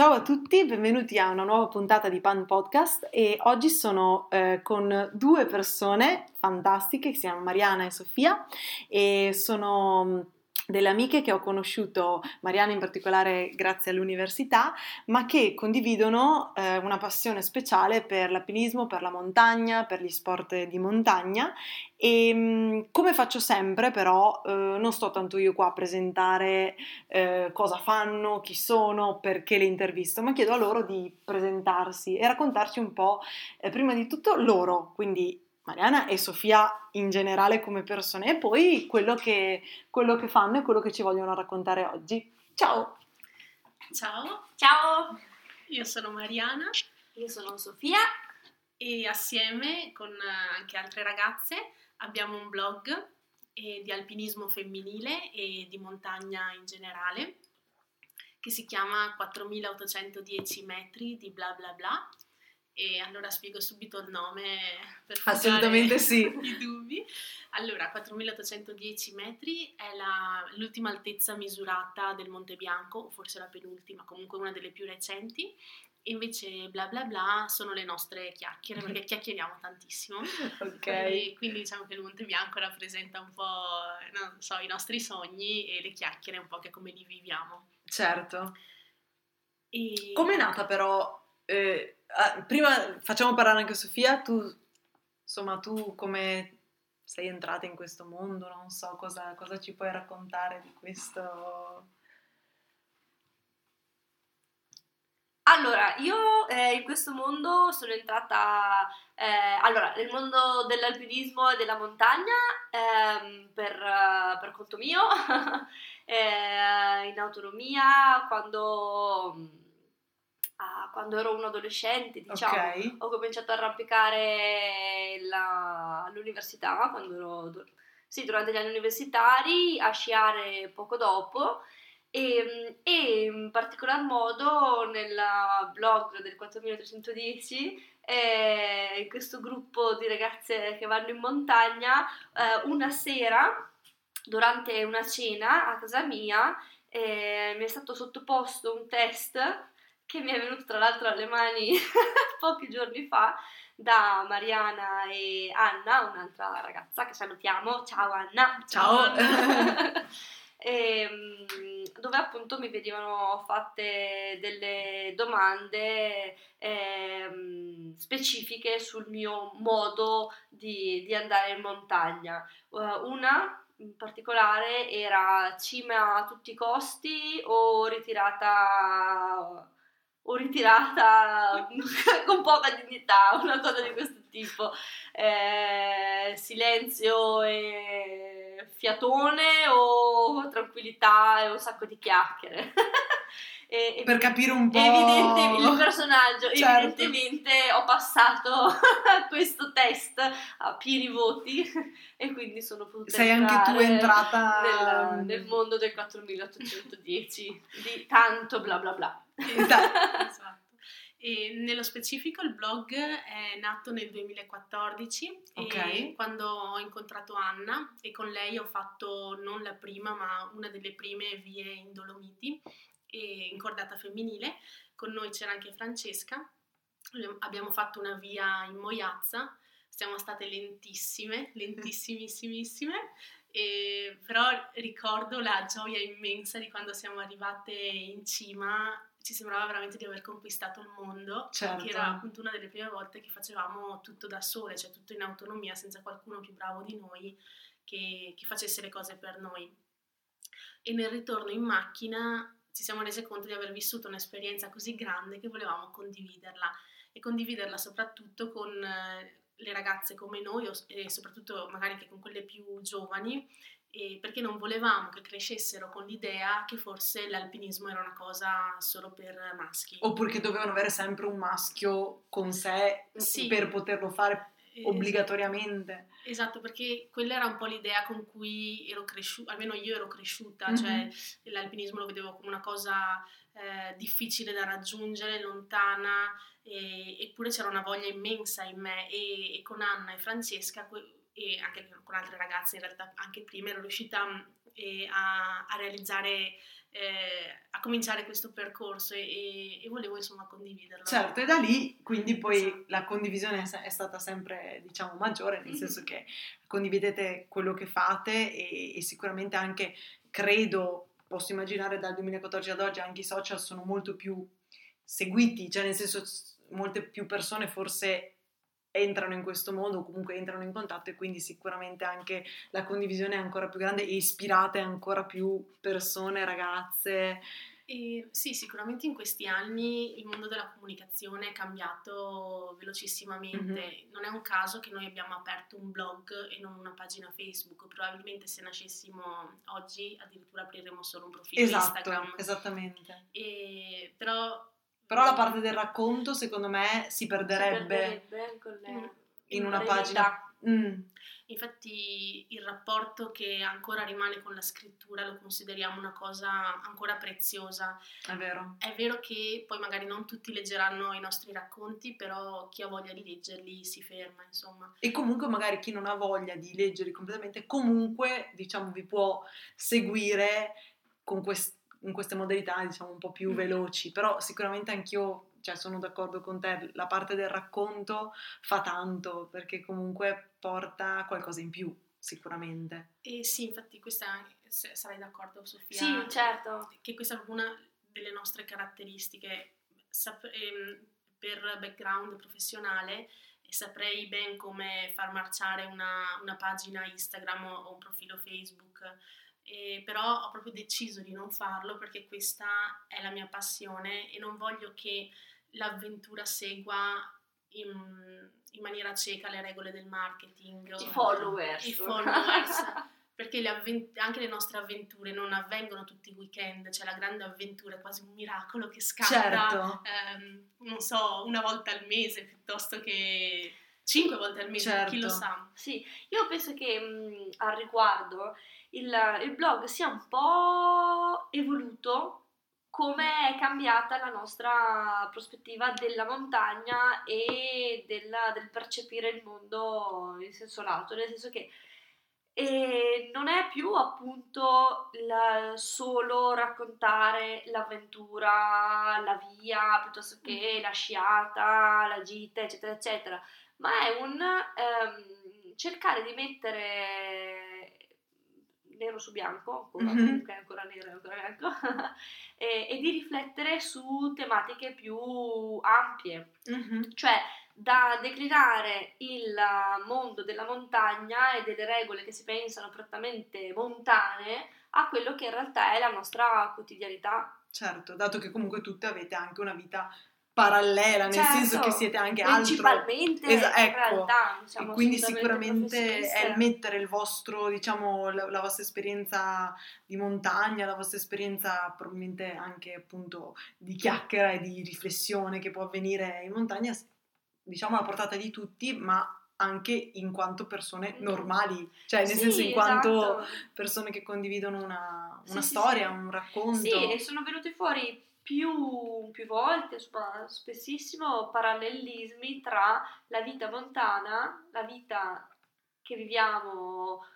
Ciao a tutti, benvenuti a una nuova puntata di Pan Podcast e oggi sono con due persone fantastiche che si chiamano Mariana e Sofia e sono delle amiche che ho conosciuto, Mariana in particolare grazie all'università, ma che condividono una passione speciale per l'alpinismo, per la montagna, per gli sport di montagna e come faccio sempre però non sto tanto io qua a presentare cosa fanno, chi sono, perché le intervisto, ma chiedo a loro di presentarsi e raccontarci un po' prima di tutto loro, quindi Mariana e Sofia in generale come persone e poi quello che fanno e quello che ci vogliono raccontare oggi. Ciao! Ciao! Ciao! Io sono Mariana. Io sono Sofia. E assieme con anche altre ragazze abbiamo un blog di alpinismo femminile e di montagna in generale che si chiama 4810 metri di bla bla bla. E allora spiego subito il nome per assolutamente sì i dubbi. Allora, 4810 metri è l'ultima altezza misurata del Monte Bianco, o forse la penultima, comunque una delle più recenti. E invece bla bla bla sono le nostre chiacchiere, perché chiacchieriamo tantissimo. Ok. E quindi diciamo che il Monte Bianco rappresenta un po', non so, i nostri sogni e le chiacchiere un po' che come li viviamo. Certo. E com'è nata però... prima facciamo parlare anche Sofia, tu come sei entrata in questo mondo, non so cosa ci puoi raccontare di questo. Allora, io in questo mondo sono entrata nel mondo dell'alpinismo e della montagna per conto mio, in autonomia quando ero un adolescente, diciamo. Okay. Ho cominciato a arrampicare all'università, durante gli anni universitari, a sciare poco dopo e in particolar modo nel blog del 4310, in questo gruppo di ragazze che vanno in montagna, una sera durante una cena a casa mia mi è stato sottoposto un test che mi è venuto tra l'altro alle mani pochi giorni fa da Mariana e Anna, un'altra ragazza che salutiamo. Ciao Anna! Ciao! Dove appunto mi venivano fatte delle domande specifiche sul mio modo di andare in montagna. Una in particolare era cima a tutti i costi o ritirata con poca dignità, una cosa di questo tipo, silenzio e fiatone o tranquillità e un sacco di chiacchiere. Per capire un po' il personaggio. Certo. Evidentemente ho passato questo test a pieni voti e quindi sono potuta entrata nel mondo del 4810 di tanto bla bla bla. Esatto. E nello specifico il blog è nato nel 2014. Okay. E quando ho incontrato Anna e con lei ho fatto non la prima ma una delle prime vie in Dolomiti e in cordata femminile, con noi c'era anche Francesca, abbiamo fatto una via in Moiazza, siamo state lentissimissime, però ricordo la gioia immensa di quando siamo arrivate in cima, ci sembrava veramente di aver conquistato il mondo. Certo. Perché era appunto una delle prime volte che facevamo tutto da sole, cioè tutto in autonomia, senza qualcuno più bravo di noi che facesse le cose per noi. E nel ritorno in macchina ci siamo rese conto di aver vissuto un'esperienza così grande che volevamo condividerla e condividerla soprattutto con le ragazze come noi e soprattutto magari anche con quelle più giovani, perché non volevamo che crescessero con l'idea che forse l'alpinismo era una cosa solo per maschi. Oppure che dovevano avere sempre un maschio con sé. Sì. Per poterlo fare obbligatoriamente. Esatto, perché quella era un po' l'idea con cui ero cresciuta, almeno io ero cresciuta. Mm-hmm. Cioè l'alpinismo lo vedevo come una cosa difficile da raggiungere, lontana, eppure c'era una voglia immensa in me e con Anna e Francesca e anche con altre ragazze in realtà anche prima ero riuscita a realizzare a cominciare questo percorso e volevo insomma condividerlo. Certo, e da lì quindi poi la condivisione è stata sempre, diciamo, maggiore, nel senso che condividete quello che fate e sicuramente anche, credo, posso immaginare dal 2014 ad oggi anche i social sono molto più seguiti, cioè nel senso molte più persone forse entrano in questo mondo o comunque entrano in contatto e quindi sicuramente anche la condivisione è ancora più grande e ispirate ancora più persone, ragazze. Sì, sicuramente in questi anni il mondo della comunicazione è cambiato velocissimamente. Mm-hmm. Non è un caso che noi abbiamo aperto un blog e non una pagina Facebook. Probabilmente se nascessimo oggi addirittura apriremo solo un profilo Instagram. Esattamente. Però la parte del racconto, secondo me, si perderebbe con le... in una pagina. Infatti il rapporto che ancora rimane con la scrittura lo consideriamo una cosa ancora preziosa. È vero. È vero che poi magari non tutti leggeranno i nostri racconti, però chi ha voglia di leggerli si ferma, insomma. E comunque magari chi non ha voglia di leggerli completamente, comunque, diciamo, vi può seguire con in queste modalità, diciamo, un po' più veloci, però sicuramente anch'io, cioè, sono d'accordo con te, la parte del racconto fa tanto, perché comunque porta qualcosa in più, sicuramente. E sì, infatti questa, sarai d'accordo, Sofia? Sì, certo. Che questa è una delle nostre caratteristiche. Per background professionale saprei ben come far marciare una pagina Instagram o un profilo Facebook. Però ho proprio deciso di non farlo perché questa è la mia passione e non voglio che l'avventura segua in maniera cieca le regole del marketing. I followers. Perché anche le nostre avventure non avvengono tutti i weekend, cioè la grande avventura è quasi un miracolo che scatta, certo. Non so, una volta al mese piuttosto che 5 volte al mese, certo. Chi lo sa. Sì, io penso che al riguardo il blog sia un po' evoluto come è cambiata la nostra prospettiva della montagna e del percepire il mondo in senso lato, nel senso che non è più appunto solo raccontare l'avventura, la via, piuttosto che la sciata, la gita, eccetera, eccetera, ma è un cercare di mettere nero su bianco, ancora, comunque ancora nero, ancora bianco, e di riflettere su tematiche più ampie, cioè da declinare il mondo della montagna e delle regole che si pensano prettamente montane a quello che in realtà è la nostra quotidianità. Certo, dato che comunque tutte avete anche una vita parallela, nel senso che siete anche principalmente altro. Principalmente, ecco. In realtà, diciamo, e quindi sicuramente è mettere il vostro, diciamo, la vostra esperienza di montagna, la vostra esperienza probabilmente anche appunto di chiacchiera e di riflessione che può avvenire in montagna, diciamo alla portata di tutti, ma anche in quanto persone normali, cioè nel senso in quanto persone che condividono una storia, un racconto. Sì, e sono venuti fuori più volte, spessissimo, parallelismi tra la vita montana, la vita che viviamo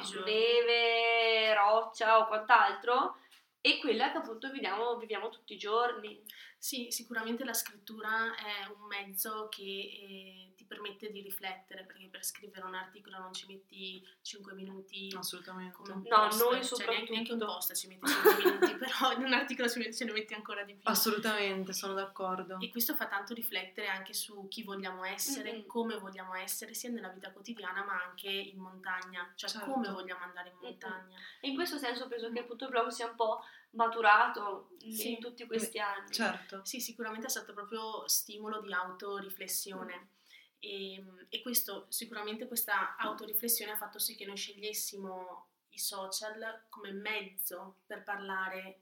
su neve, roccia o quant'altro, e quella che appunto viviamo tutti i giorni. Sì, sicuramente la scrittura è un mezzo che ti permette di riflettere, perché per scrivere un articolo non ci metti 5 minuti. Assolutamente. No, noi soprattutto. Neanche un post ci metti 5 minuti, però in un articolo ce ne metti ancora di più. Assolutamente, sono d'accordo. E questo fa tanto riflettere anche su chi vogliamo essere, come vogliamo essere, sia nella vita quotidiana ma anche in montagna, cioè come vogliamo andare in montagna. E in questo senso penso che appunto il blog sia un po' maturato in tutti questi anni. Certo. Sì, sicuramente è stato proprio stimolo di autoriflessione e questo, sicuramente questa autoriflessione ha fatto sì che noi scegliessimo i social come mezzo per parlare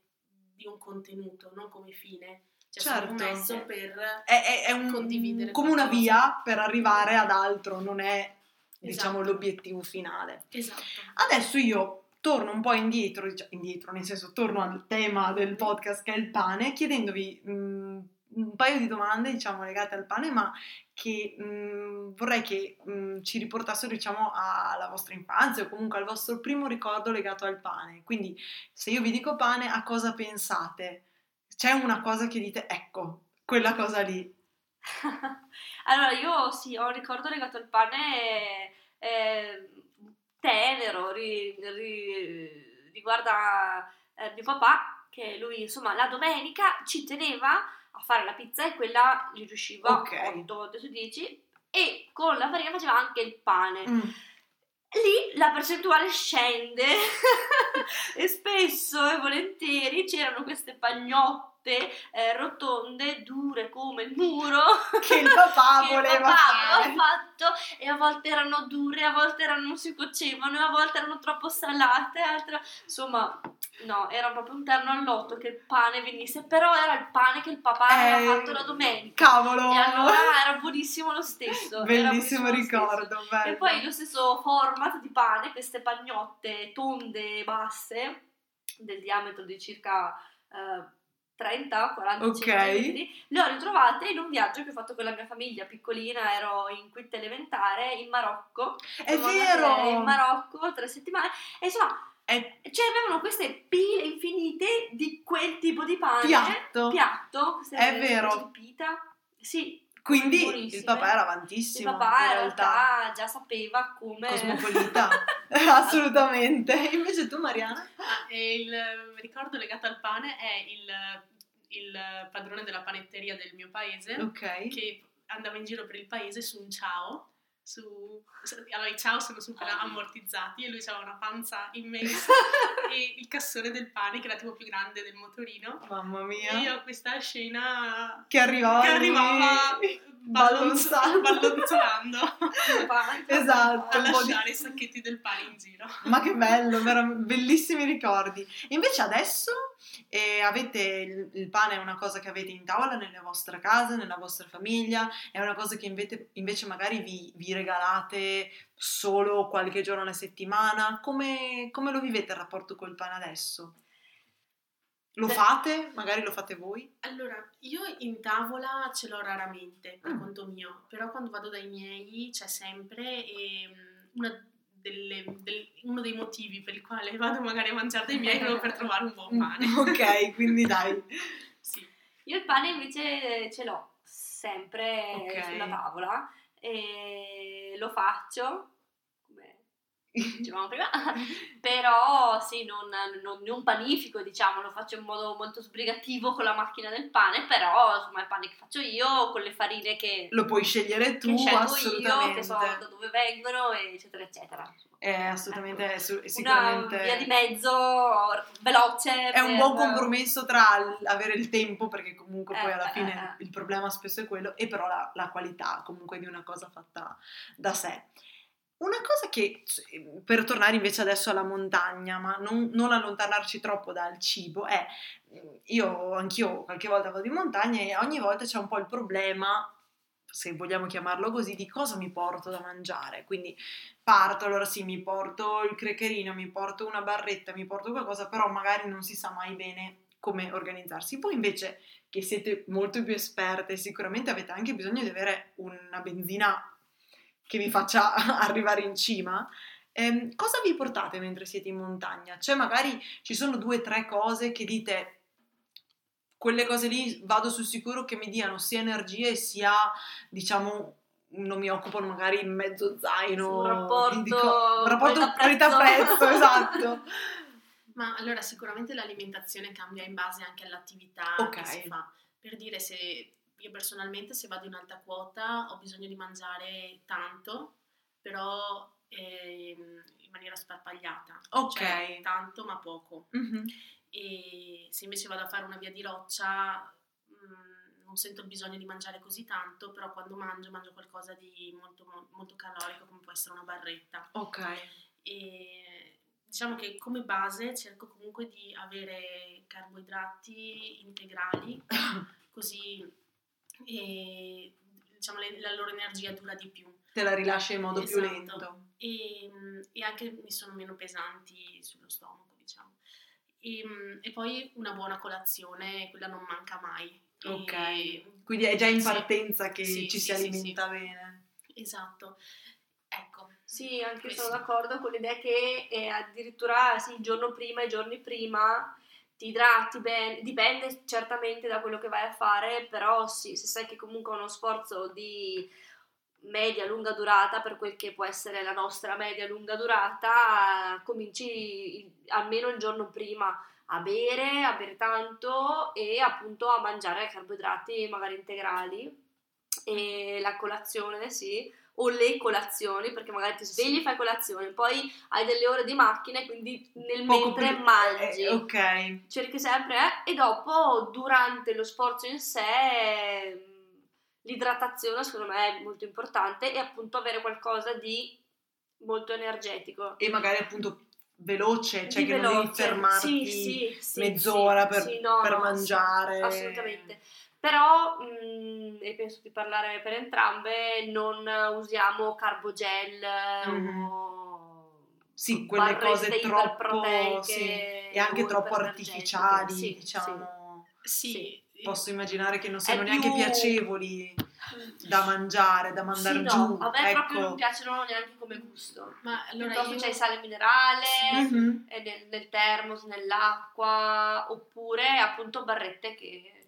di un contenuto, non come fine. Cioè, certo, un mezzo per è un, condividere. Come una via per arrivare ad altro, non è, diciamo, l'obiettivo finale. Esatto. Adesso io torno un po' indietro, nel senso torno al tema del podcast che è il pane, chiedendovi un paio di domande, diciamo, legate al pane, ma che vorrei che ci riportassero, diciamo, alla vostra infanzia o comunque al vostro primo ricordo legato al pane. Quindi, se io vi dico pane, a cosa pensate? C'è una cosa che dite, ecco, quella cosa lì. Allora, io sì, ho un ricordo legato al pane tenero, riguarda mio papà, che lui, insomma, la domenica ci teneva a fare la pizza e quella gli riusciva 8 su 10, e con la farina faceva anche il pane. Lì la percentuale scende e spesso e volentieri c'erano queste pagnotte rotonde, dure come il muro, che il papà aveva fatto, e a volte erano dure, a volte non si cuocevano, a volte erano troppo salate, altre... insomma... No, era proprio un terno al lotto che il pane venisse, però era il pane che il papà aveva fatto la domenica. Cavolo! E allora era buonissimo lo stesso. Bellissimo ricordo, bello. E poi lo stesso format di pane, queste pagnotte tonde e basse, del diametro di circa 30-40 cm, le ho ritrovate in un viaggio che ho fatto con la mia famiglia piccolina, ero in quinta elementare in Marocco. È vero! In Marocco 3 settimane, e insomma... Cioè avevano queste pile infinite di quel tipo di pane piatto, è vero, pita. Sì, quindi il papà era avantissimo, il papà in realtà già sapeva come cosmopolita. Assolutamente. Invece tu, Mariana? Il ricordo legato al pane è il padrone della panetteria del mio paese, che andava in giro per il paese su un ciao. Allora i ciao sono super ammortizzati e lui aveva una panza immensa e il cassone del pane che era tipo più grande del motorino. Mamma mia, e io questa scena che arrivava ballonzolando esatto, a lasciare i sacchetti del pane in giro. Ma che bello, bellissimi ricordi. E invece adesso avete il pane è una cosa che avete in tavola nelle vostre case, nella vostra famiglia, è una cosa che invece magari vi regalate solo qualche giorno alla settimana. Come lo vivete il rapporto col pane adesso? Lo fate? Magari lo fate voi? Allora, io in tavola ce l'ho raramente, per conto mio, però quando vado dai miei c'è sempre, e uno dei motivi per il quale vado magari a mangiare dai miei proprio per trovare un buon pane. Ok, quindi dai. Sì. Io il pane invece ce l'ho sempre sulla tavola e lo faccio, dicevamo prima, però sì, non panifico, diciamo, lo faccio in modo molto sbrigativo con la macchina del pane, però insomma il pane che faccio io, con le farine che lo puoi scegliere tu, che assolutamente io, che so da dove vengono, eccetera eccetera. Assolutamente, ecco, sicuramente una via di mezzo veloce è un buon compromesso tra avere il tempo, perché comunque poi alla fine il problema spesso è quello, e però la qualità comunque di una cosa fatta da sé. Una cosa che, per tornare invece adesso alla montagna, ma non allontanarci troppo dal cibo, è, anch'io qualche volta vado in montagna e ogni volta c'è un po' il problema, se vogliamo chiamarlo così, di cosa mi porto da mangiare. Quindi parto, allora sì, mi porto il crecherino, mi porto una barretta, mi porto qualcosa, però magari non si sa mai bene come organizzarsi. Voi invece, che siete molto più esperte, sicuramente avete anche bisogno di avere una benzina che vi faccia arrivare in cima, cosa vi portate mentre siete in montagna? Cioè magari ci sono 2 o 3 cose che dite, quelle cose lì vado sul sicuro che mi diano sia energie sia, diciamo, non mi occupano magari il mezzo zaino. Un rapporto qualità-prezzo, esatto. Ma allora sicuramente l'alimentazione cambia in base anche all'attività che si fa. Per dire, io personalmente, se vado in alta quota, ho bisogno di mangiare tanto, però in maniera sparpagliata. Cioè, tanto ma poco. Mm-hmm. E se invece vado a fare una via di roccia, non sento il bisogno di mangiare così tanto, però quando mangio qualcosa di molto, molto calorico, come può essere una barretta. E diciamo che come base cerco comunque di avere carboidrati integrali, così... e diciamo la loro energia dura di più, te la rilascia in modo più lento, e anche mi sono meno pesanti sullo stomaco, diciamo. E poi una buona colazione, quella non manca mai. Ok, quindi è già in partenza che ci si alimenta bene. Esatto, ecco. Sì, anche io sono d'accordo con l'idea che addirittura il giorno prima, i giorni prima ti idrati bene, dipende certamente da quello che vai a fare, però sì, se sai che comunque è uno sforzo di media lunga durata, per quel che può essere la nostra media lunga durata, cominci almeno il giorno prima a bere tanto e appunto a mangiare carboidrati magari integrali, e la colazione, sì, o le colazioni, perché magari ti svegli e fai colazione, poi hai delle ore di macchina, quindi nel mentre mangi, ok, cerchi sempre, e dopo durante lo sforzo in sé l'idratazione secondo me è molto importante, e appunto avere qualcosa di molto energetico e magari appunto veloce, cioè che non devi fermarti mezz'ora per mangiare. Sì, assolutamente. Però, e penso di parlare per entrambe, non usiamo carbogel o quelle cose troppo e anche troppo artificiali, diciamo. Sì. Posso immaginare che non siano neanche piacevoli da mangiare, da mandare giù. A me proprio non piacciono neanche come gusto. Ma allora c'è il sale minerale nel termos, nell'acqua, oppure appunto barrette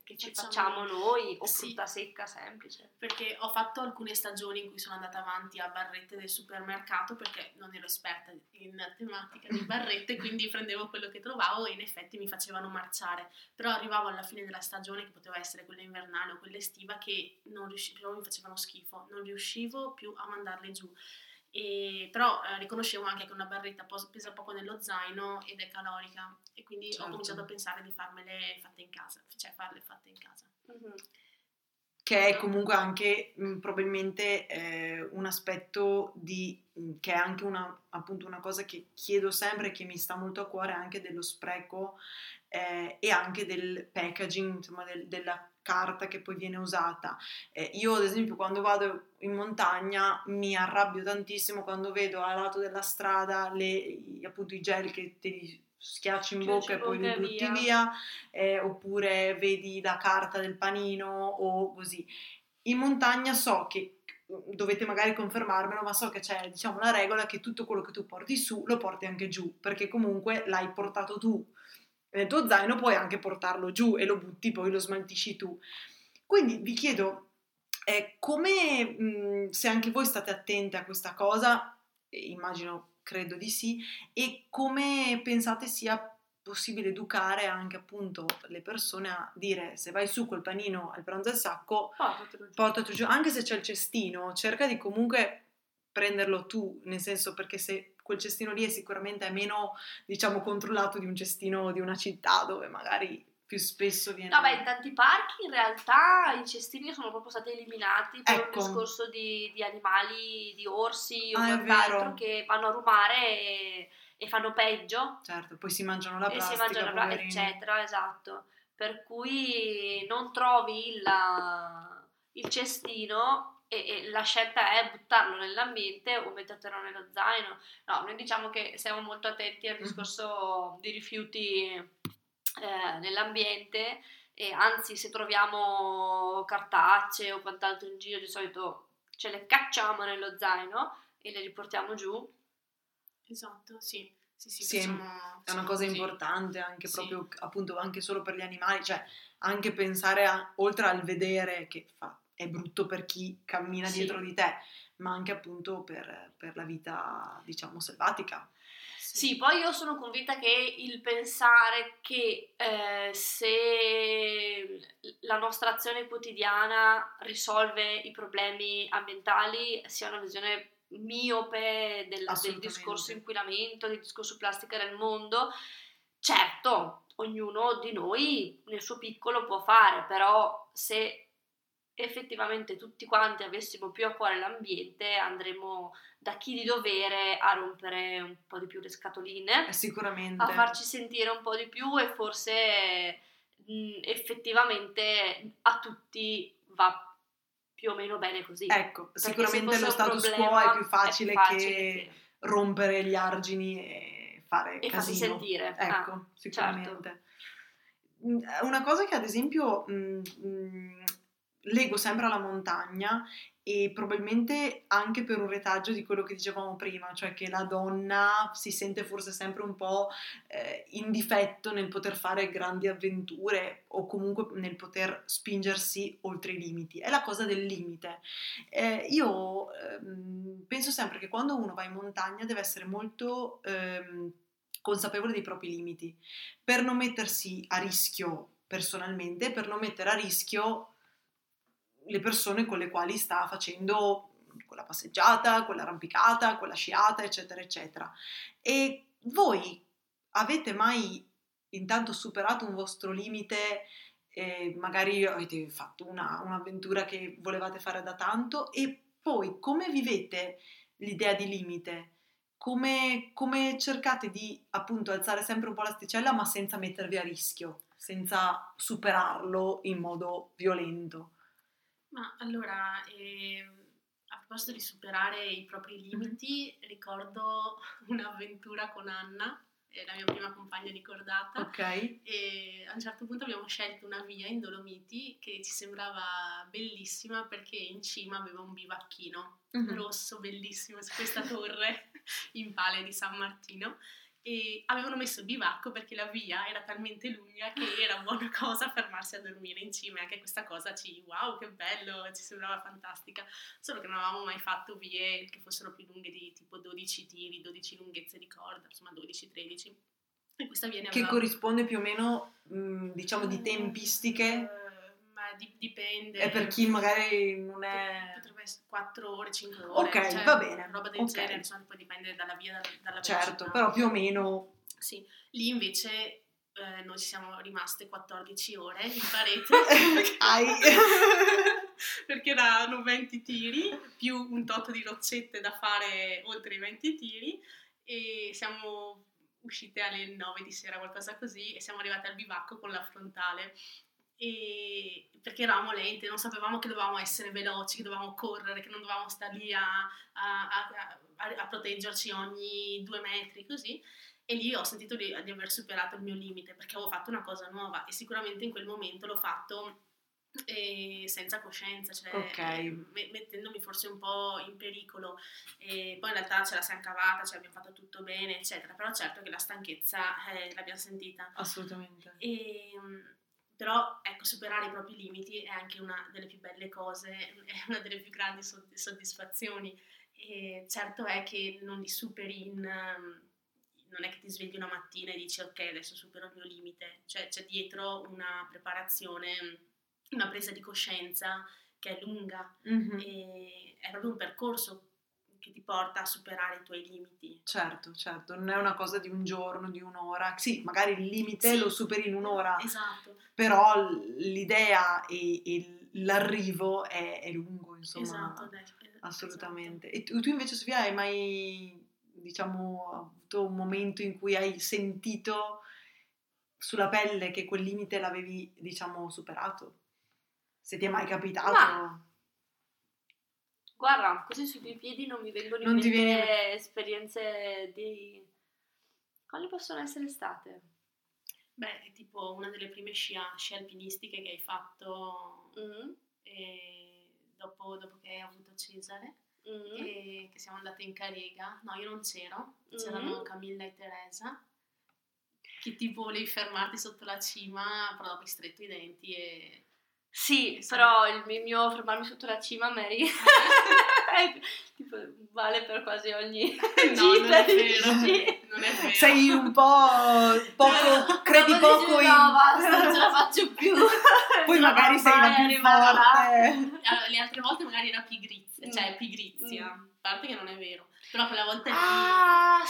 che ci facciamo noi, o frutta secca semplice. Perché ho fatto alcune stagioni in cui sono andata avanti a barrette del supermercato, perché non ero esperta in tematica di barrette, quindi prendevo quello che trovavo e in effetti mi facevano marciare, però arrivavo alla fine della stagione, che poteva essere quella invernale o quella estiva, che non riuscivo, mi facevano schifo, non riuscivo più a mandarle giù. E però riconoscevo anche che una barretta pesa poco nello zaino ed è calorica, e quindi ho cominciato a pensare di farmele fatte in casa, cioè farle fatte in casa, che è comunque anche probabilmente un aspetto che è anche una cosa che chiedo sempre, che mi sta molto a cuore, anche dello spreco e anche del packaging, insomma della carta che poi viene usata. Io ad esempio quando vado in montagna mi arrabbio tantissimo quando vedo al lato della strada appunto i gel che ti schiacci in bocca e poi li butti via, oppure vedi la carta del panino o così. In montagna so che, dovete magari confermarmelo, ma so che c'è, diciamo, la regola che tutto quello che tu porti su lo porti anche giù, perché comunque l'hai portato tu. Nel tuo zaino puoi anche portarlo giù e lo butti, poi lo smaltisci tu. Quindi vi chiedo se anche voi state attenti a questa cosa, credo di sì, e come pensate sia possibile educare anche appunto le persone a dire: se vai su col panino al pranzo al sacco, portatelo giù, anche se c'è il cestino, cerca di comunque prenderlo tu, nel senso, perché se quel cestino lì è sicuramente meno, diciamo, controllato di un cestino di una città dove magari più spesso viene... No, beh, in tanti parchi in realtà i cestini sono proprio stati eliminati per un discorso di animali, di orsi o quant'altro che vanno a rumare e fanno peggio. Certo, poi si mangiano la plastica, eccetera, esatto. Per cui non trovi il cestino... E la scelta è buttarlo nell'ambiente o metterlo nello zaino. No, noi diciamo che siamo molto attenti al discorso di rifiuti nell'ambiente, e anzi, se troviamo cartacee o quant'altro in giro, di solito ce le cacciamo nello zaino e le riportiamo giù. Esatto, sì, è una cosa importante anche proprio, appunto, anche solo per gli animali, cioè anche pensare oltre al vedere che fa. È brutto per chi cammina dietro di te, ma anche appunto per la vita, diciamo, selvatica. Sì, poi io sono convinta che il pensare che se la nostra azione quotidiana risolve i problemi ambientali sia una visione miope del discorso inquinamento, del discorso plastica nel mondo. Certo, ognuno di noi nel suo piccolo può fare, però se effettivamente tutti quanti avessimo più a cuore l'ambiente, andremo da chi di dovere a rompere un po' di più le scatoline, sicuramente a farci sentire un po' di più, e forse effettivamente a tutti va più o meno bene così. Ecco, perché sicuramente lo status quo è più facile che rompere gli argini e fare e casino. E farsi sentire. Ecco, sicuramente. Certo. Una cosa che ad esempio lego sempre alla montagna, e probabilmente anche per un retaggio di quello che dicevamo prima, cioè che la donna si sente forse sempre un po' in difetto nel poter fare grandi avventure o comunque nel poter spingersi oltre i limiti. È la cosa del limite. Io penso sempre che quando uno va in montagna deve essere molto consapevole dei propri limiti, per non mettersi a rischio personalmente, per non mettere a rischio le persone con le quali sta facendo quella passeggiata, quella arrampicata, quella sciata, eccetera, eccetera. E voi avete mai intanto superato un vostro limite? Magari avete fatto un'avventura che volevate fare da tanto, e poi come vivete l'idea di limite? Come cercate di appunto alzare sempre un po' l'asticella, ma senza mettervi a rischio, senza superarlo in modo violento? Ma allora, a proposito di superare i propri limiti, ricordo un'avventura con Anna, la mia prima compagna di cordata. Okay. E a un certo punto abbiamo scelto una via in Dolomiti che ci sembrava bellissima perché in cima aveva un bivacchino rosso, bellissimo, su questa torre in Pale di San Martino. E avevano messo il bivacco perché la via era talmente lunga che era buona cosa fermarsi a dormire in cima, e anche questa cosa wow, che bello, ci sembrava fantastica, solo che non avevamo mai fatto vie che fossero più lunghe di tipo 12 tiri, 12 lunghezze di corda, insomma 12-13, e questa via ne avevamo... Che corrisponde più o meno, diciamo, di tempistiche... Dipende. E per chi magari non è... Potrebbe essere 4 ore, 5 ore. Ok, cioè, va bene. Roba del genere, insomma, poi dipende dalla via, dalla certo, velocità. Però più o meno... Sì, lì invece noi ci siamo rimaste 14 ore in parete. Perché erano 20 tiri, più un tot di roccette da fare oltre i 20 tiri, e siamo uscite alle 9 di sera, qualcosa così, e siamo arrivate al bivacco con la frontale. E perché eravamo lente, non sapevamo che dovevamo essere veloci, che dovevamo correre, che non dovevamo stare lì a proteggerci ogni 2 metri, così. E lì ho sentito di aver superato il mio limite, perché avevo fatto una cosa nuova, e sicuramente in quel momento l'ho fatto senza coscienza, cioè mettendomi forse un po' in pericolo, e poi in realtà ce la siamo cavata, ce l'abbiamo fatta tutto bene, eccetera. Però certo che la stanchezza l'abbiamo sentita assolutamente. Però, ecco, superare i propri limiti è anche una delle più belle cose, è una delle più grandi soddisfazioni. E certo è che non li superi non è che ti svegli una mattina e dici ok, adesso supero il mio limite. Cioè c'è dietro una preparazione, una presa di coscienza che è lunga. E è proprio un percorso che ti porta a superare i tuoi limiti. Certo, non è una cosa di un giorno, di un'ora. Sì, magari il limite lo superi in un'ora, esatto. Però l'idea e l'arrivo è lungo, insomma. Esatto, assolutamente. Esatto. E tu invece, Sofia, hai mai, diciamo, avuto un momento in cui hai sentito sulla pelle che quel limite l'avevi, diciamo, superato? Se ti è mai capitato? Ma... Guarda, così sui miei piedi non mi vengono in mente esperienze di... Quali possono essere state? Beh, tipo una delle prime sci alpinistiche che hai fatto e dopo che hai avuto Cesare, e che siamo andate in Carega. No, io non c'ero, c'erano Camilla e Teresa, che ti volevi fermarti sotto la cima, però dopo hai stretto i denti e... Sì, però il mio fermarmi sotto la cima, Mary, tipo, vale per quasi ogni gita di sci. Non è vero. Sei un po' poco, credi poco in... No, basta, non ce la faccio più. Poi magari sei la più forte. Le altre volte magari era pigrizia, cioè pigrizia, a parte che non è vero. Però quella volta è... Ah,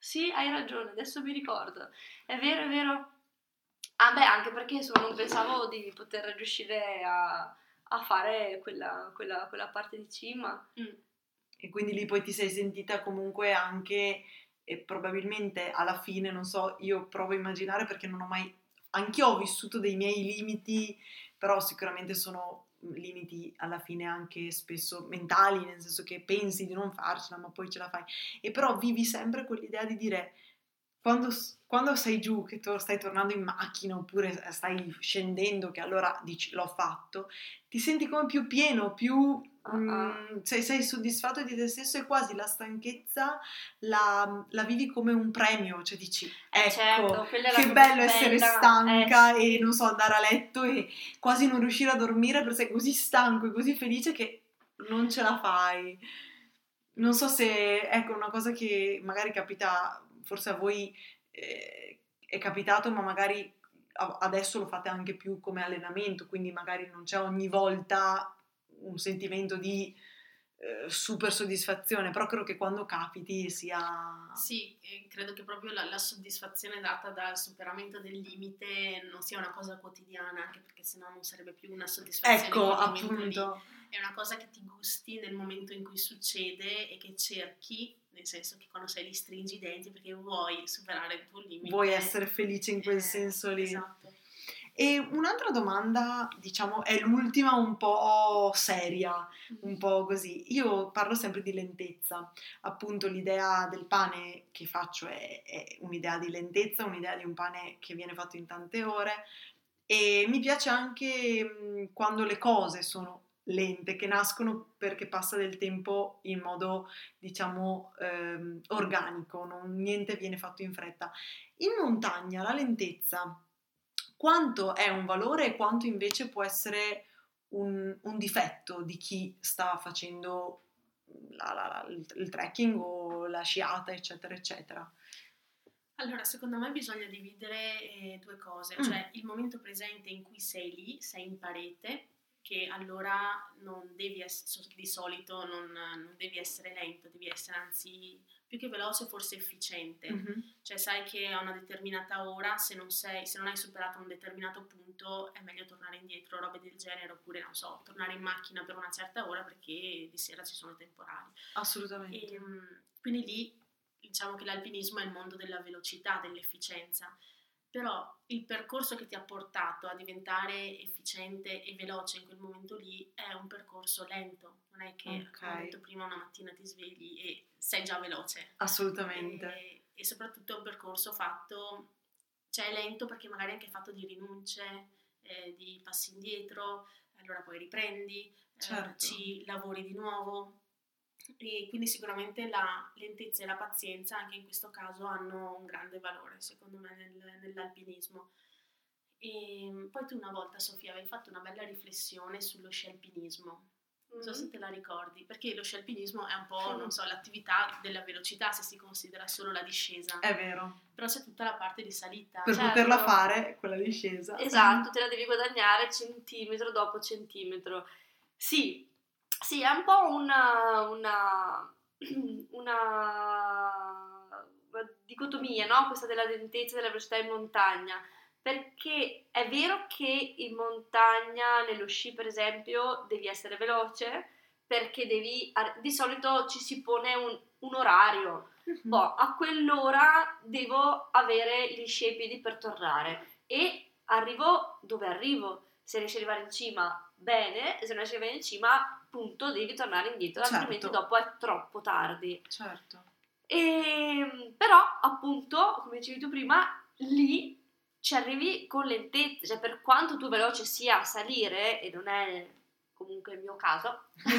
sì, hai ragione, adesso mi ricordo. È vero. Ah beh, anche perché non pensavo di poter riuscire a fare quella parte di cima. E quindi lì poi ti sei sentita comunque anche, e probabilmente alla fine, non so, io provo a immaginare perché non ho mai... Anch'io ho vissuto dei miei limiti, però sicuramente sono limiti alla fine anche spesso mentali, nel senso che pensi di non farcela ma poi ce la fai, e però vivi sempre quell'idea di dire quando sei giù, che stai tornando in macchina oppure stai scendendo, che allora dici l'ho fatto, ti senti come più pieno, più sei soddisfatto di te stesso, e quasi la stanchezza la vivi come un premio, cioè dici ecco, certo, che bello essere stanca e non so, andare a letto e quasi non riuscire a dormire perché sei così stanco e così felice che non ce la fai. Non so se, ecco, una cosa che magari capita, forse a voi è capitato, ma magari adesso lo fate anche più come allenamento, quindi magari non c'è ogni volta un sentimento di super soddisfazione, però credo che quando capiti sia... Sì, credo che proprio la soddisfazione data dal superamento del limite non sia una cosa quotidiana, anche perché sennò non sarebbe più una soddisfazione. Ecco, appunto. È una cosa che ti gusti nel momento in cui succede e che cerchi, nel senso che quando sei lì stringi i denti perché vuoi superare il tuo limite. Vuoi essere felice in quel senso lì. Esatto. E un'altra domanda, diciamo, è l'ultima un po' seria, un po' così. Io parlo sempre di lentezza, appunto l'idea del pane che faccio è un'idea di lentezza, un'idea di un pane che viene fatto in tante ore, e mi piace anche quando le cose sono lente, che nascono perché passa del tempo in modo, diciamo, organico, niente viene fatto in fretta. In montagna la lentezza quanto è un valore e quanto invece può essere un difetto di chi sta facendo il trekking o la sciata, eccetera, eccetera? Allora, secondo me bisogna dividere due cose, cioè il momento presente in cui sei lì, sei in parete, che allora non devi essere, di solito non devi essere lento, devi essere anzi più che veloce, forse efficiente. Mm-hmm. Cioè sai che a una determinata ora, se non hai superato un determinato punto, è meglio tornare indietro, robe del genere, oppure non so, tornare in macchina per una certa ora perché di sera ci sono temporali. Assolutamente. E, quindi lì diciamo che l'alpinismo è il mondo della velocità, dell'efficienza. Però il percorso che ti ha portato a diventare efficiente e veloce in quel momento lì è un percorso lento, non è che come ho detto prima una mattina ti svegli e sei già veloce. Assolutamente. E soprattutto è un percorso fatto, cioè lento perché magari è anche fatto di rinunce, di passi indietro, allora poi riprendi, certo, ci lavori di nuovo. E quindi sicuramente la lentezza e la pazienza anche in questo caso hanno un grande valore secondo me nell'alpinismo. E poi tu una volta, Sofia, avevi fatto una bella riflessione sullo scialpinismo, non so se te la ricordi, perché lo scialpinismo è un po', non so, l'attività della velocità se si considera solo la discesa. È vero. Però c'è tutta la parte di salita. Per poterla fare, quella discesa. Esatto, te la devi guadagnare centimetro dopo centimetro. Sì, è un po' una dicotomia, no? Questa della lentezza e della velocità in montagna, perché è vero che in montagna, nello sci per esempio, devi essere veloce, perché di solito ci si pone un orario, a quell'ora devo avere gli sci ai piedi per tornare, e arrivo dove arrivo, se riesci ad arrivare in cima bene, se non riesci ad arrivare in cima punto, devi tornare indietro, certo, altrimenti dopo è troppo tardi. Certo. E, però appunto, come dicevi tu prima, lì ci arrivi con lentezza, cioè per quanto tu veloce sia a salire, e non è comunque il mio caso, vai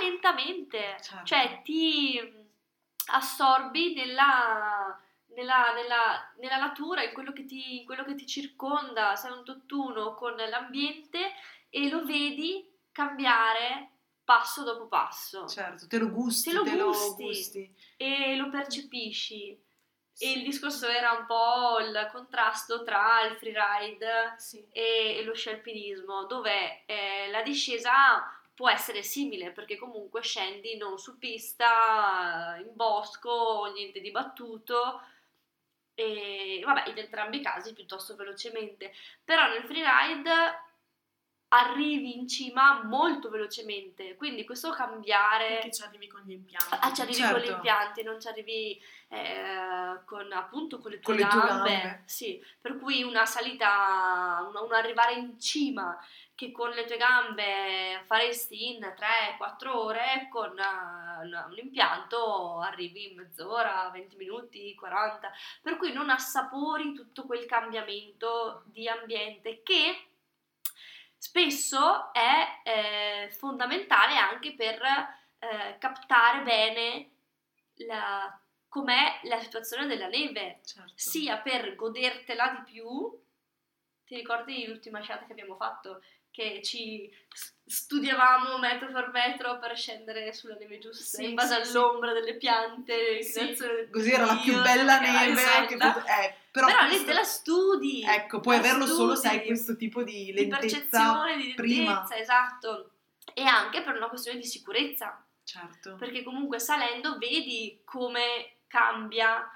lentamente, certo, cioè ti assorbi nella natura, in quello che ti circonda, sei un tutt'uno con l'ambiente e lo vedi cambiare passo dopo passo. Certo, te lo gusti. E lo percepisci. Sì. E il discorso era un po' il contrasto tra il freeride, sì, e lo scialpinismo, dove la discesa può essere simile, perché comunque scendi non su pista, in bosco, niente di battuto. E vabbè, in entrambi i casi piuttosto velocemente, però nel freeride arrivi in cima molto velocemente, quindi questo cambiare, perché ci arrivi con gli impianti, con gli impianti, non ci arrivi con, appunto, con le tue gambe. Sì, per cui una salita, un arrivare in cima che con le tue gambe faresti in 3-4 ore, con un impianto arrivi in mezz'ora, 20 minuti, 40, per cui non assapori tutto quel cambiamento di ambiente che spesso è fondamentale anche per captare bene com'è la situazione della neve, certo, sia per godertela di più. Ti ricordi l'ultima sciata che abbiamo fatto? Che ci studiavamo metro per scendere sulla neve giusta, sì, in base all'ombra delle piante, sì, così era la più bella neve che però questo, lì te la studi, ecco, puoi averlo studi, solo se hai questo tipo di lentezza, di percezione, di lentezza, esatto, e anche per una questione di sicurezza, certo, perché comunque salendo vedi come cambia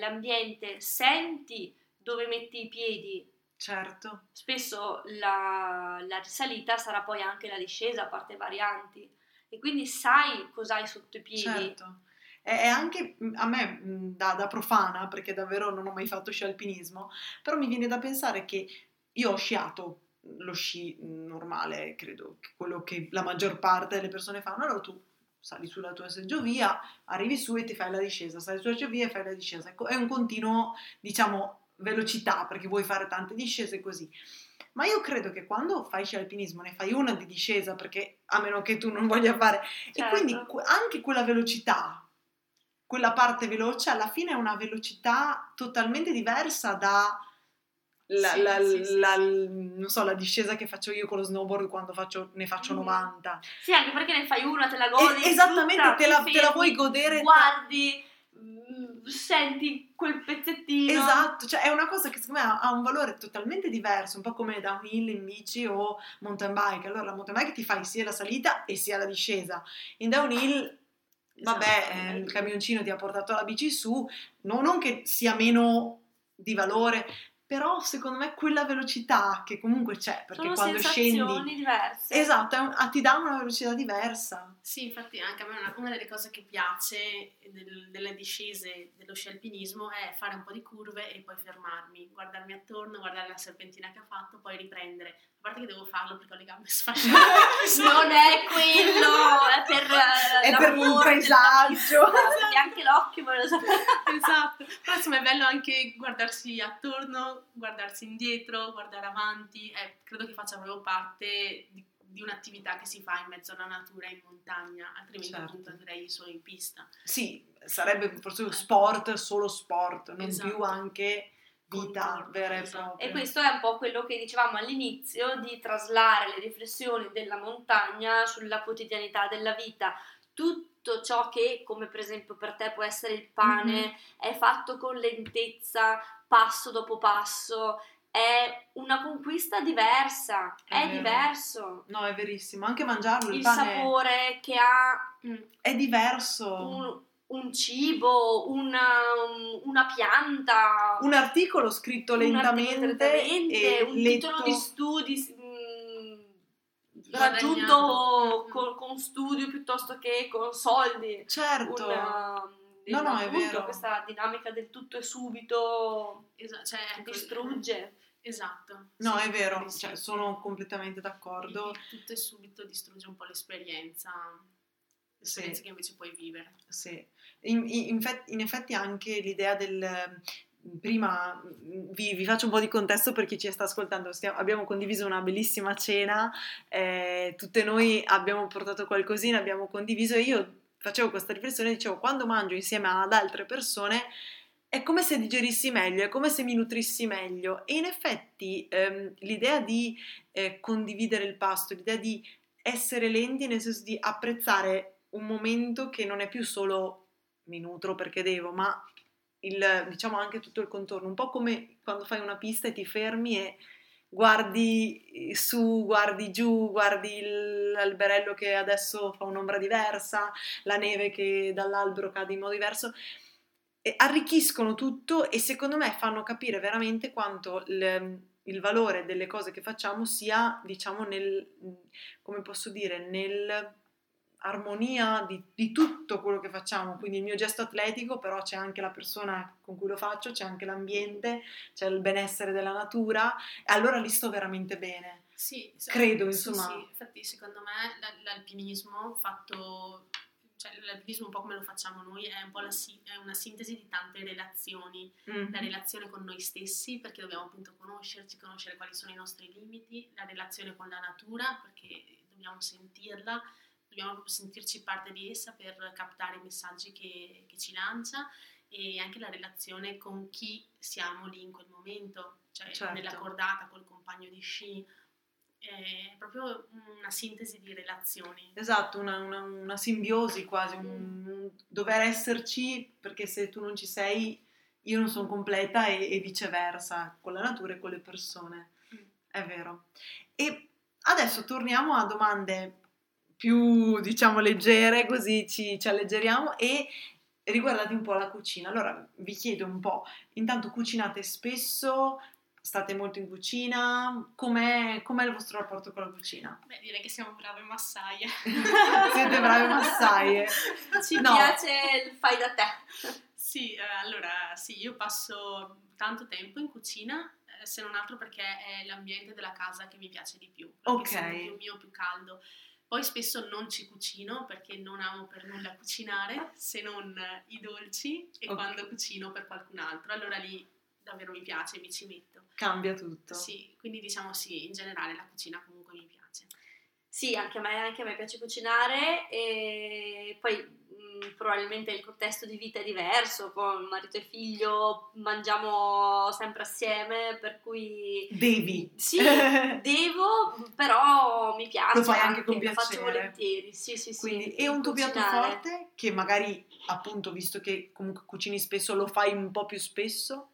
l'ambiente, senti dove metti i piedi. Certo. Spesso la risalita sarà poi anche la discesa, a parte varianti, e quindi sai cosa hai sotto i piedi. Certo. E anche a me, da profana, perché davvero non ho mai fatto sci alpinismo, però mi viene da pensare che io ho sciato lo sci normale, credo, quello che la maggior parte delle persone fanno. Allora tu sali sulla tua seggiovia, arrivi su e ti fai la discesa, sali sulla seggiovia e fai la discesa. È un continuo, diciamo, velocità, perché vuoi fare tante discese così, ma io credo che quando fai sci alpinismo ne fai una di discesa, perché a meno che tu non voglia fare, certo, e quindi anche quella velocità, quella parte veloce alla fine è una velocità totalmente diversa da non so, la discesa che faccio io con lo snowboard quando ne faccio 90. Sì, anche perché ne fai una, te la godi, esattamente, tutta, te la vuoi godere, guardi, senti quel pezzettino, esatto, cioè è una cosa che secondo me ha un valore totalmente diverso, un po' come downhill in bici o mountain bike. Allora la mountain bike ti fai sia la salita e sia la discesa, in downhill vabbè, esatto, il camioncino ti ha portato la bici su, non che sia meno di valore, però secondo me quella velocità che comunque c'è, perché sono quando scendi diverse. Esatto, ti dà una velocità diversa. Sì, infatti anche a me una delle cose che piace delle discese dello sci alpinismo è fare un po' di curve e poi fermarmi, guardarmi attorno, guardare la serpentina che ha fatto, poi riprendere. A parte che devo farlo perché ho le gambe sfasciate. Non è quello, è per un paesaggio, perché anche l'occhio vuole sapere. Esatto, però insomma è bello anche guardarsi attorno, guardarsi indietro, guardare avanti, credo che faccia proprio parte di un'attività che si fa in mezzo alla natura, in montagna, altrimenti, certo, appunto andrei solo in pista. Sì, sarebbe forse uno sport, solo sport, non, esatto, più anche vita vera e propria. E questo è un po' quello che dicevamo all'inizio, di traslare le riflessioni della montagna sulla quotidianità della vita. Tutto ciò che, come per esempio per te può essere il pane, mm-hmm, è fatto con lentezza, passo dopo passo, è una conquista diversa, è diverso. No, è verissimo, anche mangiarlo, il pane, sapore che ha, è diverso, un cibo, una pianta, un articolo scritto lentamente, un letto, titolo di studi raggiunto con studio piuttosto che con soldi, certo, no, è vero, questa dinamica del tutto e subito, cioè, distrugge, esatto, no, sì, è vero, cioè, sono completamente d'accordo, il tutto e subito distrugge un po' l'esperienza, sì, che invece puoi vivere, sì, in effetti anche l'idea del prima, vi faccio un po' di contesto per chi ci sta ascoltando. Abbiamo condiviso una bellissima cena, tutte noi abbiamo portato qualcosina, abbiamo condiviso, e io facevo questa riflessione, dicevo, quando mangio insieme ad altre persone è come se digerissi meglio, è come se mi nutrissi meglio, e in effetti l'idea di condividere il pasto, l'idea di essere lenti, nel senso di apprezzare un momento che non è più solo mi nutro perché devo, ma diciamo anche tutto il contorno, un po' come quando fai una pista e ti fermi e guardi su, guardi giù, guardi l'alberello che adesso fa un'ombra diversa, la neve che dall'albero cade in modo diverso, e arricchiscono tutto, e secondo me fanno capire veramente quanto il valore delle cose che facciamo sia, diciamo, nell'armonia di tutto quello che facciamo. Quindi il mio gesto atletico, però c'è anche la persona con cui lo faccio, c'è anche l'ambiente, c'è il benessere della natura, e allora lì sto veramente bene. Sì, credo, insomma. Sì, infatti secondo me l'alpinismo fatto, cioè l'alpinismo un po' come lo facciamo noi è un po' è una sintesi di tante relazioni, la relazione con noi stessi, perché dobbiamo appunto conoscerci, conoscere quali sono i nostri limiti, la relazione con la natura, perché dobbiamo sentirla, dobbiamo sentirci parte di essa per captare i messaggi che ci lancia, e anche la relazione con chi siamo lì in quel momento, cioè certo, nella cordata, col compagno di sci. È proprio una sintesi di relazioni. Esatto, una simbiosi quasi, un dover esserci, perché se tu non ci sei io non sono completa, e viceversa, con la natura e con le persone. È vero. E adesso torniamo a domande più, diciamo, leggere, così ci alleggeriamo, e riguardate un po' la cucina. Allora vi chiedo un po', intanto, cucinate spesso? State molto in cucina? Com'è il vostro rapporto con la cucina? Beh, direi che siamo brave massaie. Siete brave massaie. Piace il fai da te. Sì, allora, sì, io passo tanto tempo in cucina, se non altro perché è l'ambiente della casa che mi piace di più. Ok. È più mio, più caldo. Poi spesso non ci cucino perché non amo per nulla cucinare, se non i dolci, e quando cucino per qualcun altro. Allora lì davvero mi piace, mi ci metto. Cambia tutto. Sì, quindi diciamo sì, in generale la cucina comunque mi piace. Sì, anche a me piace cucinare, e poi probabilmente il contesto di vita è diverso, con marito e figlio mangiamo sempre assieme, per cui... Devi! Sì, devo, però mi piace. Lo fai anche con piacere. Lo faccio volentieri, sì. Quindi, e un tuo piatto forte, che magari, appunto, visto che comunque cucini spesso, lo fai un po' più spesso?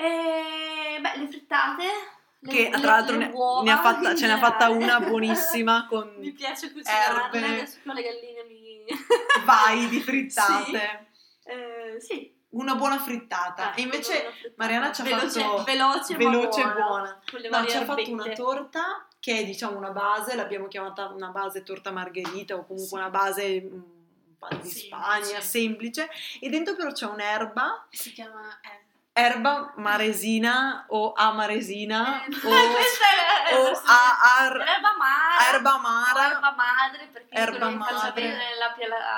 Beh, le frittate, che tra l'altro ne ha fatta una buonissima con mi piace cucinarle, adesso con le galline mi... Vai di frittate. Sì. Una buona frittata. E invece frittata. Mariana ci ha fatto veloce e buona. No, ci ha fatto una torta che è, diciamo, una base, l'abbiamo chiamata una base torta margherita, o comunque una base di Spagna, semplice, e dentro però c'è un'erba, si chiama erba maresina o amaresina erba amara, perché fa bene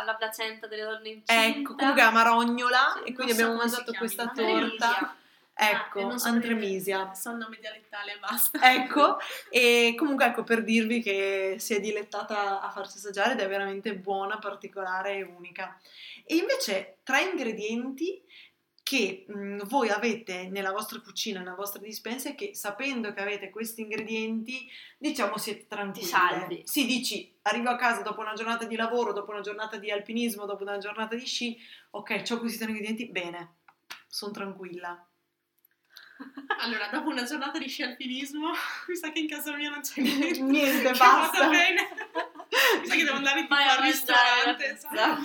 la placenta delle donne incinta, ecco, comunque amarognola, e quindi abbiamo mangiato questa torta, ecco, Artemisia, sono nome dialettale e basta, ecco. E comunque, ecco, per dirvi che si è dilettata a farsi assaggiare ed è veramente buona, particolare e unica. E invece, tra ingredienti che voi avete nella vostra cucina, nella vostra dispensa, e che, sapendo che avete questi ingredienti, diciamo siete tranquilli. Ti salvi. Sì, dici, arrivo a casa dopo una giornata di lavoro, dopo una giornata di alpinismo, dopo una giornata di sci, ok, c'ho questi tre ingredienti, bene, sono tranquilla. Allora, dopo una giornata di sci alpinismo, mi sa che in casa mia non c'è niente, basta. Mi sa che devo andare al ristorante.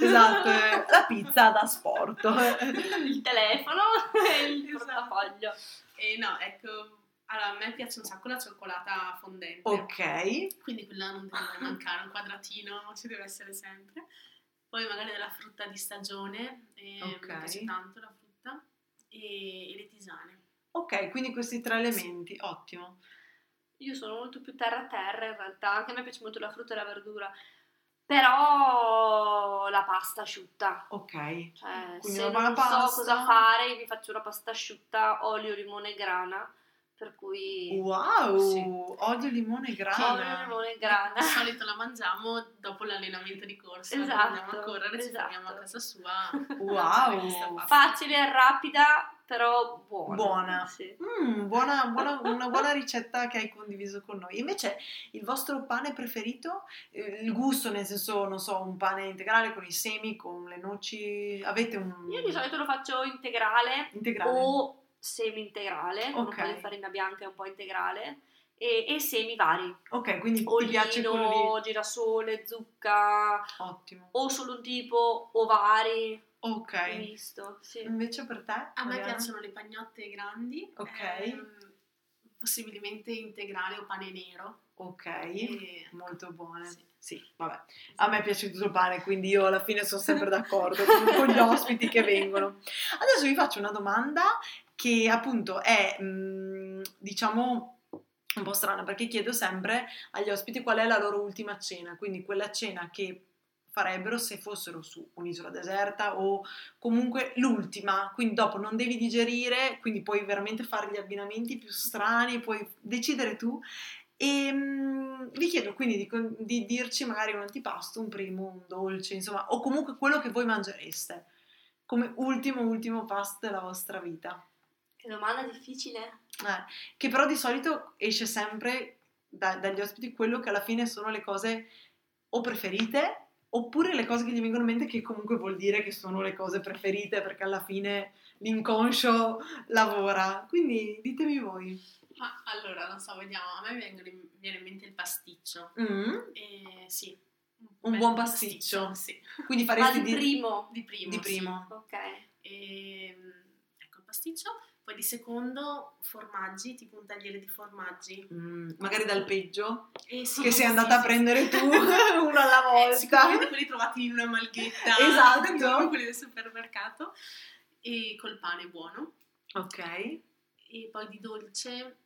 Esatto, la pizza da asporto. Il telefono e il portafoglio. No, ecco, allora, a me piace un sacco la cioccolata fondente. Ok. Quindi quella non deve mancare, un quadratino ci deve essere sempre. Poi magari della frutta di stagione, mi piace tanto la frutta, e le tisane. Ok, quindi questi tre elementi, ottimo. Io sono molto più terra in realtà, anche a me piace molto la frutta e la verdura, però la pasta asciutta. Ok, cioè, quindi se non pasta... so cosa fare, mi faccio una pasta asciutta, olio, limone e grana, per cui... Wow, sì. Olio, limone e grana. Di solito la mangiamo dopo l'allenamento di corsa, esatto, andiamo a correre, ci fermiamo a casa sua. Wow, facile, rapida, però buona. Sì. Una buona ricetta che hai condiviso con noi. Invece il vostro pane preferito, il gusto, nel senso, non so, un pane integrale con i semi, con le noci, avete un... Io di solito lo faccio integrale. O semi integrale, con un po' di farina bianca e un po' integrale, e semi vari. Ok, quindi ti piace quello lì? Girasole, zucca. Ottimo. O solo un tipo, o vari. Ok, visto, sì. Invece per te? A me piacciono le pagnotte grandi, possibilmente integrale o pane nero. Ok, e... molto buone. Sì. Sì, vabbè, a me è piaciuto il pane, quindi io alla fine sono sempre d'accordo con gli ospiti che vengono. Adesso vi faccio una domanda che appunto è, diciamo, un po' strana, perché chiedo sempre agli ospiti qual è la loro ultima cena, quindi quella cena che farebbero se fossero su un'isola deserta o comunque l'ultima, quindi dopo non devi digerire, quindi puoi veramente fare gli abbinamenti più strani, puoi decidere tu. E vi chiedo quindi di dirci magari un antipasto, un primo, un dolce, insomma, o comunque quello che voi mangereste come ultimo pasto della vostra vita. Che domanda difficile, che però di solito esce sempre dagli ospiti quello che alla fine sono le cose o preferite oppure le cose che gli vengono in mente, che comunque vuol dire che sono le cose preferite, perché alla fine l'inconscio lavora, quindi ditemi voi. Ma allora, non so, vediamo, a me viene in mente il pasticcio. Sì. Un buon pasticcio. Sì. Quindi faresti di primo. Sì. Ok. Ecco il pasticcio, poi di secondo formaggi, tipo un tagliere di formaggi. Magari dal peggio, sì, che sei andata a prendere tu uno alla volta. Sicuramente quelli trovati in una malghetta. Esatto. Quelli del supermercato. E col pane buono. Ok. E poi di dolce,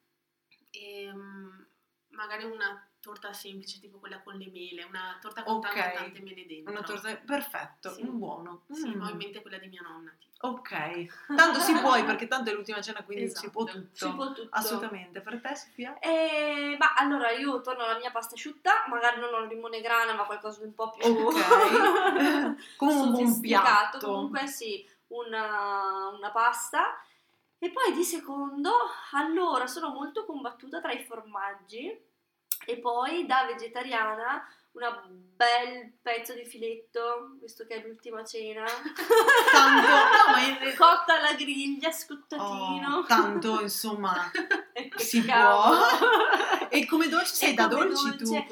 magari una torta semplice, tipo quella con le mele, una torta con tante mele dentro. Una torta, perfetto, sì. Buono. Sì, probabilmente quella di mia nonna. Tipo. Ok, tanto si può, perché tanto è l'ultima cena, quindi esatto. Si può tutto. Assolutamente. Per te, Sofia? Ma allora, io torno alla mia pasta asciutta, magari non ho il limone grana, ma qualcosa di un po' più... Ok, come un buon piatto. Comunque sì, una pasta... E poi di secondo, allora, sono molto combattuta tra i formaggi e poi da vegetariana un bel pezzo di filetto, visto che è l'ultima cena. Tanto, no, ma cotta alla griglia, scottatino. Tanto, insomma, si può. E come dolce sei da dolci tu?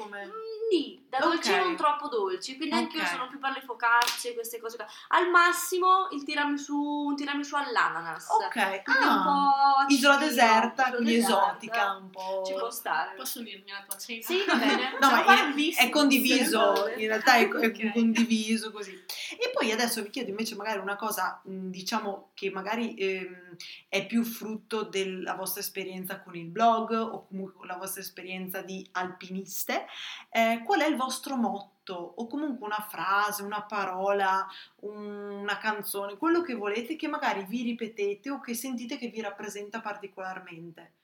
Da dolci non troppo dolci, quindi anche io sono più per le focacce, queste cose qua. Al massimo il tiramisù, un tiramisù all'ananas. Ok, quindi un po' isola deserta, quindi esotica un po'. Ci può stare. Posso unirmi alla tua cena? Sì, va bene. No, ma è condiviso, in realtà è condiviso così. E poi adesso vi chiedo invece magari una cosa, diciamo, che magari è più frutto della vostra esperienza con il blog o comunque con la vostra esperienza di alpiniste. Qual è il vostro motto o comunque una frase, una parola, una canzone, quello che volete, che magari vi ripetete o che sentite che vi rappresenta particolarmente?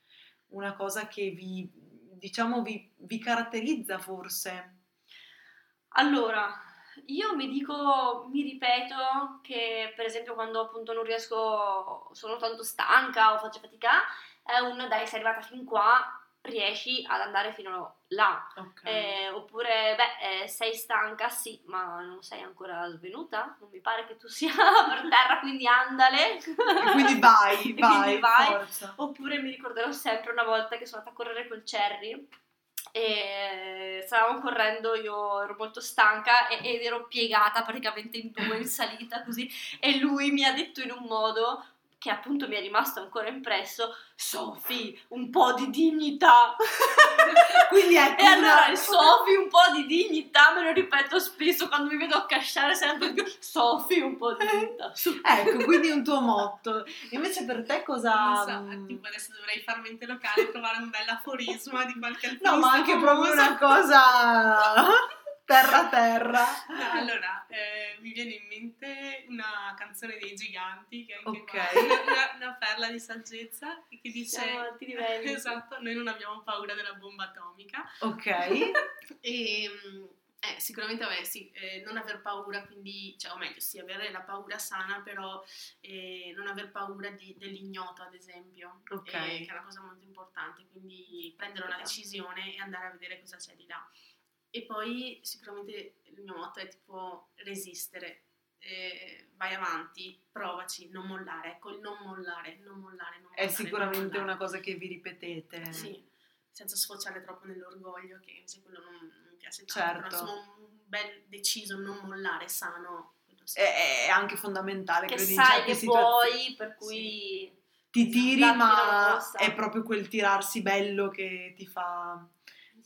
Una cosa che vi, diciamo, vi caratterizza forse? Allora, io mi ripeto che per esempio quando appunto non riesco, sono tanto stanca o faccio fatica, è un dai, sei arrivata fin qua, riesci ad andare fino là. Oppure sei stanca, sì, ma non sei ancora svenuta, non mi pare che tu sia per terra, quindi andale, e quindi vai. Forza. Oppure mi ricorderò sempre una volta che sono andata a correre col Cherry e stavamo correndo, io ero molto stanca ed ero piegata praticamente in due in salita così, e lui mi ha detto in un modo che appunto mi è rimasto ancora impresso: Sofi, un po' di dignità. Quindi ecco, e allora il Sofi, un po' di dignità, me lo ripeto spesso quando mi vedo a casciare sempre più: Sofi, un po' di dignità. Ecco, quindi un tuo motto. Invece per te cosa? Non so, tipo adesso dovrei far mente locale e trovare un bel aforisma di qualche alpinista. No, ma anche proprio una cosa... terra. No, allora, mi viene in mente una canzone dei Giganti, che è anche una perla di saggezza, che dice: esatto, noi non abbiamo paura della bomba atomica. Ok. E sicuramente non aver paura, quindi, cioè, o meglio, sì, avere la paura sana, però non aver paura dell'ignoto, ad esempio, che è una cosa molto importante, quindi prendere una decisione e andare a vedere cosa c'è di là. E poi sicuramente il mio motto è tipo resistere, vai avanti, provaci, non mollare. Ecco, il non mollare. È sicuramente una cosa che vi ripetete. Sì, senza sfociare troppo nell'orgoglio, che invece quello non mi piace tanto. Certo. Però un bel deciso non mollare, sano. È anche fondamentale. Che sai che puoi, per cui... Sì. ti tiri, ma è proprio quel tirarsi bello che ti fa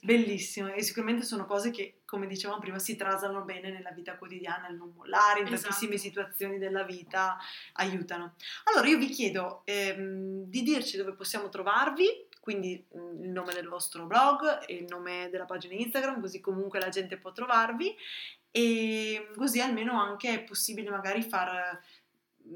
bellissimo. E sicuramente sono cose che, come dicevamo prima, si trasano bene nella vita quotidiana, il non mollare in tantissime situazioni della vita aiutano. Allora io vi chiedo di dirci dove possiamo trovarvi, quindi il nome del vostro blog e il nome della pagina Instagram, così comunque la gente può trovarvi e così almeno anche è possibile magari far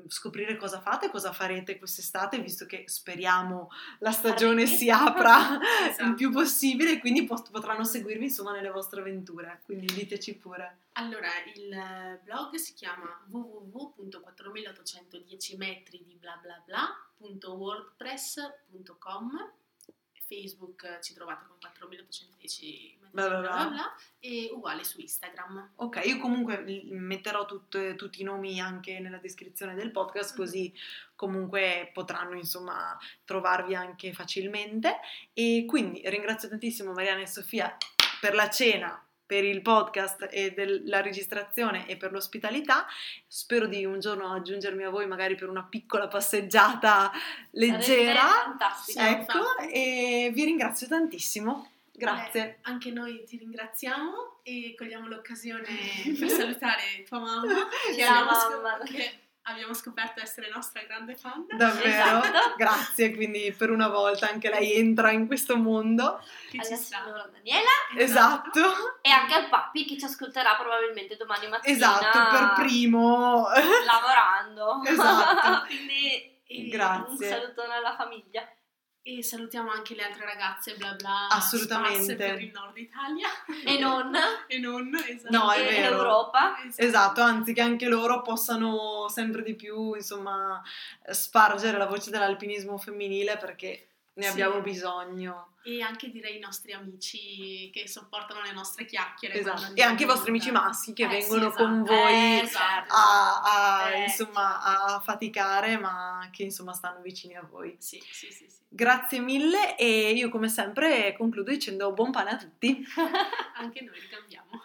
scoprire cosa fate, cosa farete quest'estate, visto che speriamo la stagione si apra il più possibile, quindi potranno seguirvi insomma nelle vostre avventure, quindi diteci pure. Allora, il blog si chiama www.4810 metri di bla bla bla.wordpress.com. Facebook ci trovate con 4810 bla bla bla e uguale su Instagram. Ok, io comunque metterò tutti i nomi anche nella descrizione del podcast, così comunque potranno insomma trovarvi anche facilmente. E quindi ringrazio tantissimo Mariana e Sofia per la cena, per il podcast e della registrazione e per l'ospitalità. Spero di un giorno aggiungermi a voi magari per una piccola passeggiata leggera, ecco, e vi ringrazio tantissimo, grazie. Anche noi ti ringraziamo e cogliamo l'occasione per salutare tua mamma, che abbiamo scoperto essere nostra grande fan, davvero, esatto. Grazie, quindi per una volta anche lei entra in questo mondo che ci sta. Daniela, esatto, e anche al papi che ci ascolterà probabilmente domani mattina, esatto, per primo lavorando, esatto. Quindi grazie, un salutone alla famiglia e salutiamo anche le altre ragazze bla bla, assolutamente, per il nord Italia e non esatto. No, è vero. L'Europa, esatto, anzi che anche loro possano sempre di più insomma spargere la voce dell'alpinismo femminile, perché ne abbiamo bisogno. E anche direi i nostri amici che sopportano le nostre chiacchiere, esatto, e anche i vostri amici maschi che vengono con voi a faticare, ma che insomma stanno vicini a voi. Sì. Grazie mille e io come sempre concludo dicendo buon pane a tutti. Anche noi cambiamo.